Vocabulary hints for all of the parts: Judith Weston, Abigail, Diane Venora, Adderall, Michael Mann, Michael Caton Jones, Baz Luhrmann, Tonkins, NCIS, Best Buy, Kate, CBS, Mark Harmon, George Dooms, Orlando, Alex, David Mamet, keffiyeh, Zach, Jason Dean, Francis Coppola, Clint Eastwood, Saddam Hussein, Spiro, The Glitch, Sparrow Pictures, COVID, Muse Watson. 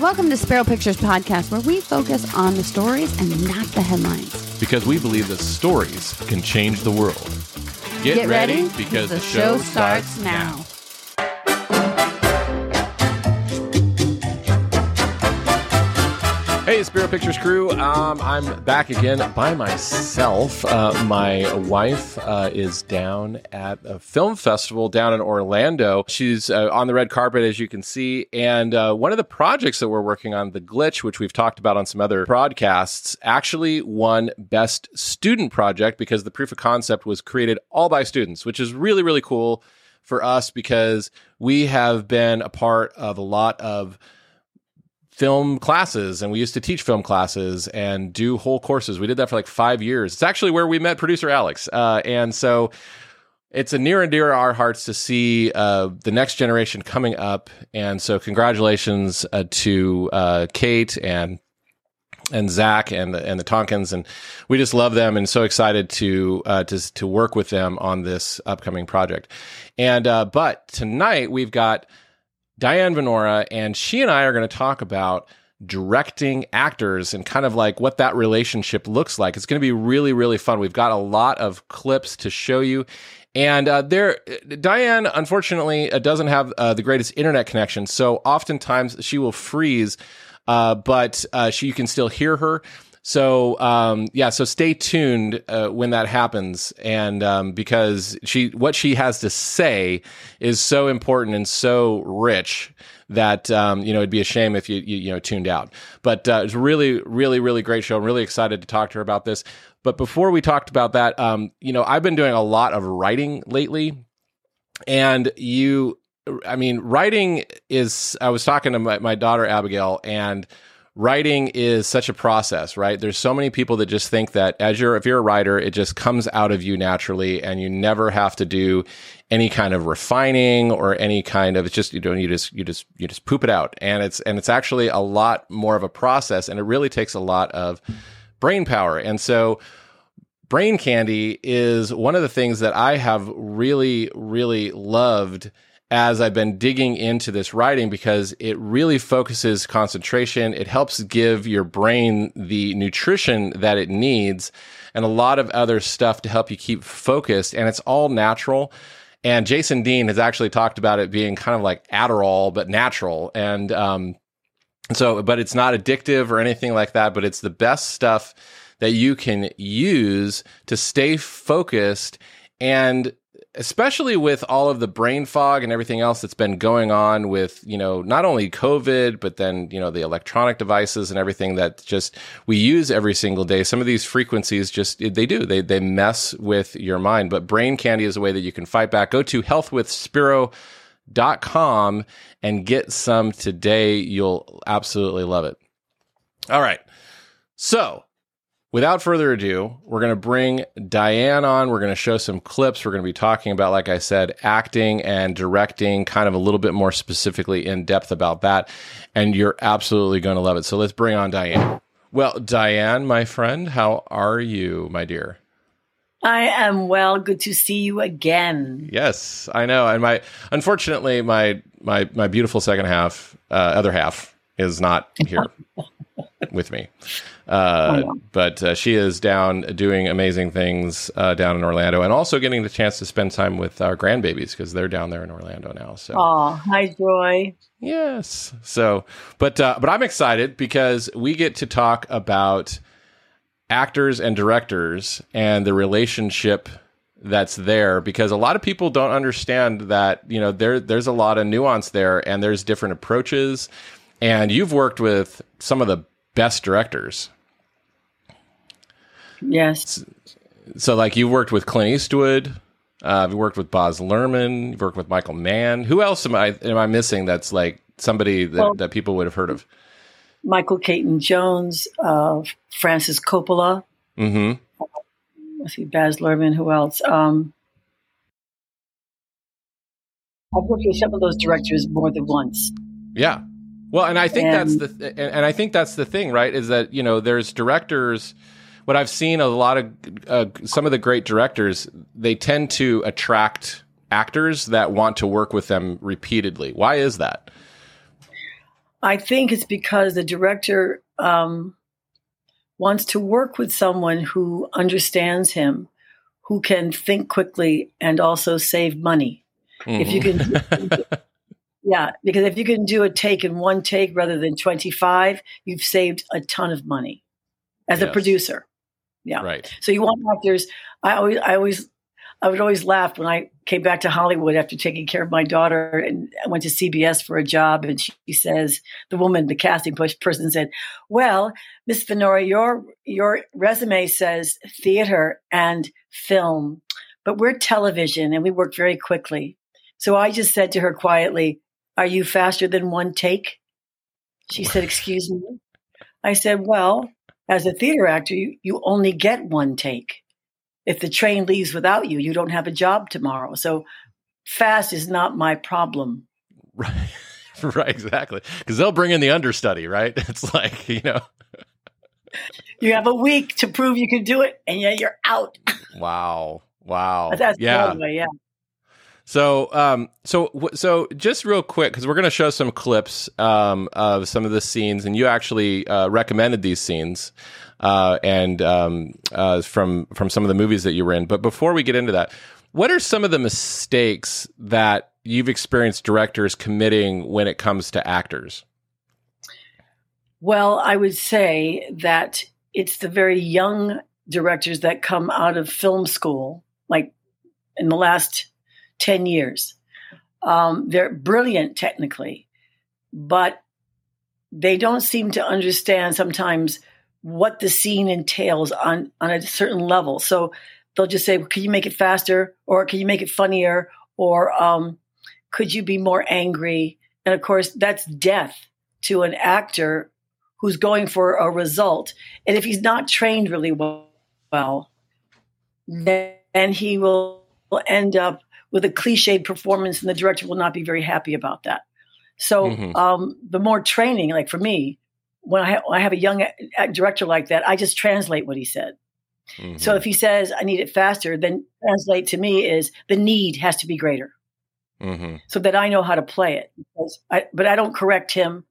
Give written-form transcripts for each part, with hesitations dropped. Welcome to Sparrow Pictures Podcast, where we focus on the stories and not the headlines. Because we believe that stories can change the world. Get ready, because the show starts now. Hey, Sparrow Pictures crew. I'm back again by myself. My wife is down at a film festival down in Orlando. She's on the red carpet, as you can see. And one of the projects that we're working on, The Glitch, which we've talked about on some other broadcasts, actually won Best Student Project because the proof of concept was created all by students, which is really, really cool for us because we have been a part of a lot of film classes, and we used to teach film classes and do whole courses. We did that for like 5 years. It's actually where we met producer Alex. And so it's a near and dear to our hearts to see the next generation coming up. And so congratulations to Kate and Zach and the Tonkins. And we just love them and so excited to work with them on this upcoming project. And but tonight we've got Diane Venora, and she and I are going to talk about directing actors and kind of like what that relationship looks like. It's going to be really, really fun. We've got a lot of clips to show you. And Diane, unfortunately, doesn't have the greatest internet connection, so oftentimes she will freeze, but you can still hear her. So, so stay tuned when that happens, and because what she has to say is so important and so rich that it'd be a shame if you tuned out. But it's really, really, really great show. I'm really excited to talk to her about this. But before we talked about that, I've been doing a lot of writing lately, and writing is. I was talking to my daughter Abigail and. Writing is such a process, right? There's so many people that just think that if you're a writer, it just comes out of you naturally and you never have to do any kind of refining or any kind of, it's just, you just poop it out. And it's actually a lot more of a process, and it really takes a lot of brain power. And so brain candy is one of the things that I have really, really loved as I've been digging into this writing, because it really focuses concentration. It helps give your brain the nutrition that it needs and a lot of other stuff to help you keep focused. And it's all natural. And Jason Dean has actually talked about it being kind of like Adderall, but natural. And but it's not addictive or anything like that, but it's the best stuff that you can use to stay focused, and especially with all of the brain fog and everything else that's been going on with, not only COVID, but then, the electronic devices and everything that just we use every single day. Some of these frequencies they mess with your mind. But brain candy is a way that you can fight back. Go to healthwithspiro.com and get some today. You'll absolutely love it. All right. So, without further ado, we're going to bring Diane on. We're going to show some clips. We're going to be talking about, like I said, acting and directing, kind of a little bit more specifically in depth about that. And you're absolutely going to love it. So let's bring on Diane. Well, Diane, my friend, how are you, my dear? I am well. Good to see you again. Yes, I know. And unfortunately, my beautiful other half is not here with me. But she is down doing amazing things down in Orlando, and also getting the chance to spend time with our grandbabies because they're down there in Orlando now. So, oh, hi, Joy. Yes. So, but I'm excited because we get to talk about actors and directors and the relationship that's there, because a lot of people don't understand that there's a lot of nuance there, and there's different approaches. And you've worked with some of the best directors. Yes. So, like, you worked with Clint Eastwood, you worked with Baz Luhrmann, you've worked with Michael Mann. Who else am I missing that's like somebody that people would have heard of? Michael Caton Jones, Francis Coppola. Mm-hmm. Let's see, Baz Luhrmann. Who else? I've worked with some of those directors more than once. Yeah. Well, and I think that's the thing, right? Is that there's directors. What I've seen a lot of some of the great directors, they tend to attract actors that want to work with them repeatedly. Why is that? I think it's because the director wants to work with someone who understands him, who can think quickly and also save money. Mm-hmm. Because if you can do a take in one take rather than 25, you've saved a ton of money as a producer. Yeah. Right. So you want actors. I would always laugh when I came back to Hollywood after taking care of my daughter, and I went to CBS for a job. And she says, the woman, the casting person said, "Well, Miss Venora, your resume says theater and film, but we're television and we work very quickly." So I just said to her quietly, "Are you faster than one take?" She said, "Excuse me." I said, "Well, as a theater actor, you only get one take. If the train leaves without you, you don't have a job tomorrow. So fast is not my problem." Right, right, exactly. Because they'll bring in the understudy, right? It's like, you have a week to prove you can do it, and you're out. Wow. That's Broadway. So just real quick, because we're going to show some clips of some of the scenes, and you actually recommended these scenes from some of the movies that you were in. But before we get into that, what are some of the mistakes that you've experienced directors committing when it comes to actors? Well, I would say that it's the very young directors that come out of film school, like in the last 10 years. They're brilliant technically, but they don't seem to understand sometimes what the scene entails on a certain level. So they'll just say, "Well, can you make it faster? Or can you make it funnier? Or could you be more angry?" And of course, that's death to an actor who's going for a result. And if he's not trained really well, then he will end up with a cliched performance, and the director will not be very happy about that. So the more training, like for me, when I have a young director like that, I just translate what he said. Mm-hmm. So if he says, "I need it faster," then translate to me is the need has to be greater, so that I know how to play it. But I don't correct him.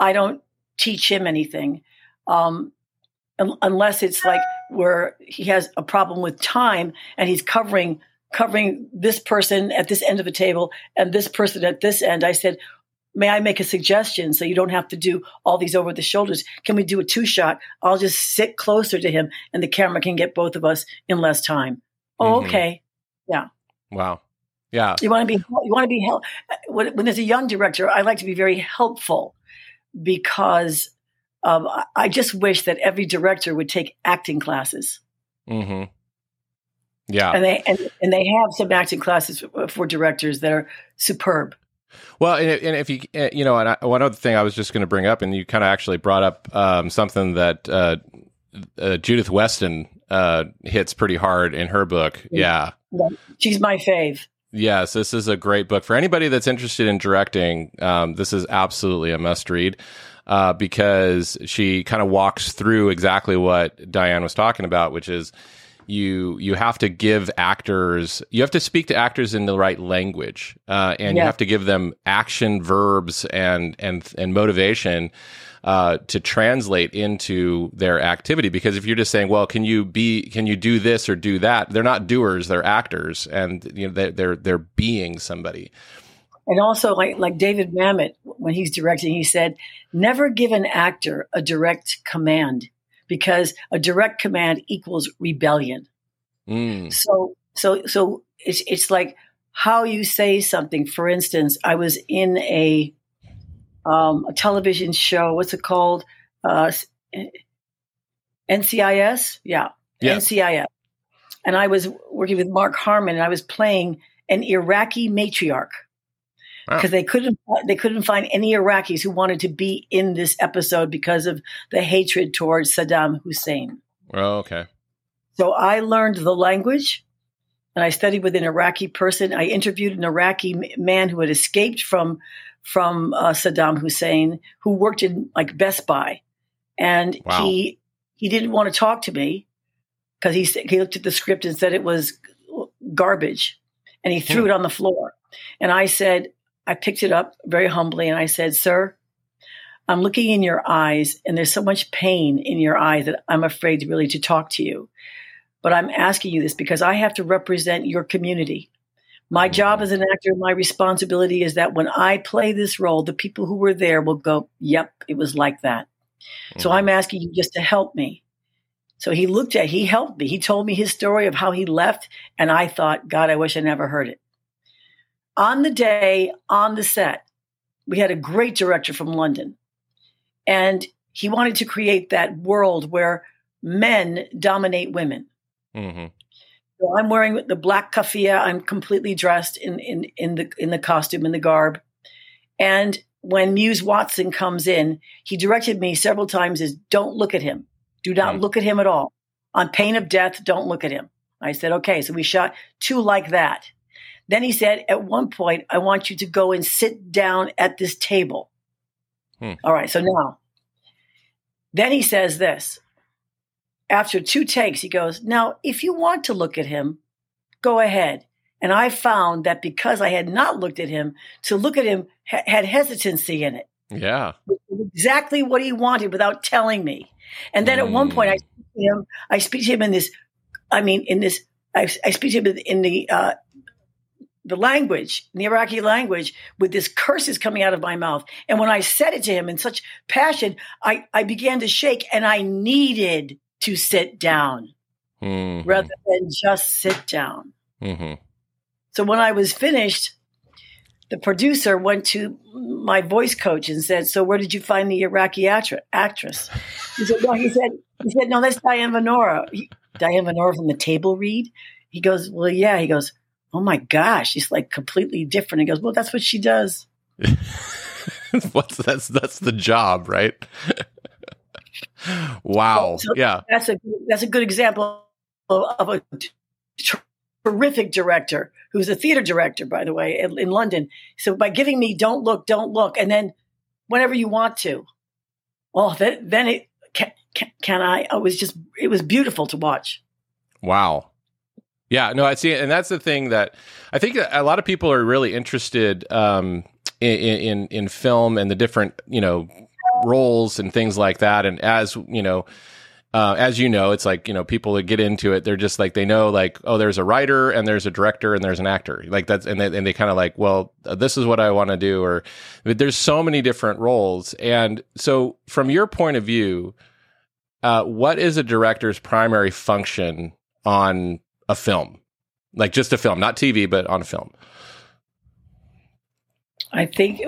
I don't teach him anything. Unless it's like where he has a problem with time and he's covering this person at this end of the table and this person at this end. I said, "May I make a suggestion so you don't have to do all these over the shoulders? Can we do a two-shot? I'll just sit closer to him and the camera can get both of us in less time." Oh, okay. Yeah. Wow. Yeah. You want to be helpful. When there's a young director, I like to be very helpful because I just wish that every director would take acting classes. Mm-hmm. Yeah. And they have some acting classes for directors that are superb. Well, and if you, one other thing I was just going to bring up, and you kind of actually brought up something that Judith Weston hits pretty hard in her book. Yeah. She's my fave. Yes, this is a great book. For anybody that's interested in directing, this is absolutely a must read because she kind of walks through exactly what Diane was talking about, which is, you have to give actors, you have to speak to actors in the right language, and you have to give them action verbs and motivation to translate into their activity. Because if you're just saying, "Well, can you do this or do that?" They're not doers; they're actors, and they're being somebody. And also, like David Mamet, when he's directing, he said, "Never give an actor a direct command." Because a direct command equals rebellion. So it's like how you say something. For instance, I was in a television show. What's it called? NCIS. Yeah, NCIS. And I was working with Mark Harmon, and I was playing an Iraqi matriarch. Because they couldn't find any Iraqis who wanted to be in this episode because of the hatred towards Saddam Hussein. Oh, okay. So I learned the language, and I studied with an Iraqi person. I interviewed an Iraqi man who had escaped from Saddam Hussein, who worked in like Best Buy, and he didn't want to talk to me because he looked at the script and said it was garbage, and he threw it on the floor. And I said, I picked it up very humbly and I said, "Sir, I'm looking in your eyes and there's so much pain in your eyes that I'm afraid really to talk to you. But I'm asking you this because I have to represent your community. My job as an actor, my responsibility is that when I play this role, the people who were there will go, yep, it was like that. Mm-hmm. So I'm asking you just to help me. So he helped me. He told me his story of how he left. And I thought, God, I wish I never heard it. On the day, on the set, we had a great director from London. And he wanted to create that world where men dominate women. Mm-hmm. So I'm wearing the black keffiyeh. I'm completely dressed in the costume, in the garb. And when Muse Watson comes in, he directed me several times is don't look at him. Do not look at him at all. On pain of death, don't look at him. I said, okay. So we shot two like that. Then he said, at one point, I want you to go and sit down at this table. All right. So now, then he says this. After two takes, he goes, now, if you want to look at him, go ahead. And I found that because I had not looked at him, to look at him had hesitancy in it. Yeah. Exactly what he wanted without telling me. And then at one point, I speak to him in the language, the Iraqi language, with this curses coming out of my mouth. And when I said it to him in such passion, I began to shake and I needed to sit down rather than just sit down. Mm-hmm. So when I was finished, the producer went to my voice coach and said, so where did you find the Iraqi actress? He said, no, that's Diane Venora. Diane Venora from the table read? He goes, well, yeah. He goes, oh my gosh, she's like completely different. He goes, well, that's what she does. That's the job, right? Wow. So yeah. That's a good example of a terrific director who's a theater director, by the way, in London. So by giving me don't look, and then whenever you want to, oh, then it can I? I was just, it was beautiful to watch. Wow. Yeah, no, I see it. And that's the thing that I think a lot of people are really interested in film and the different, roles and things like that. And as you know, it's like, people that get into it, they're just like, they know like, oh, there's a writer and there's a director and there's an actor like that's, and they kind of like, well, this is what I want to do. Or but there's so many different roles. And so from your point of view, what is a director's primary function on a film, like just a film, not TV, but on a film? I think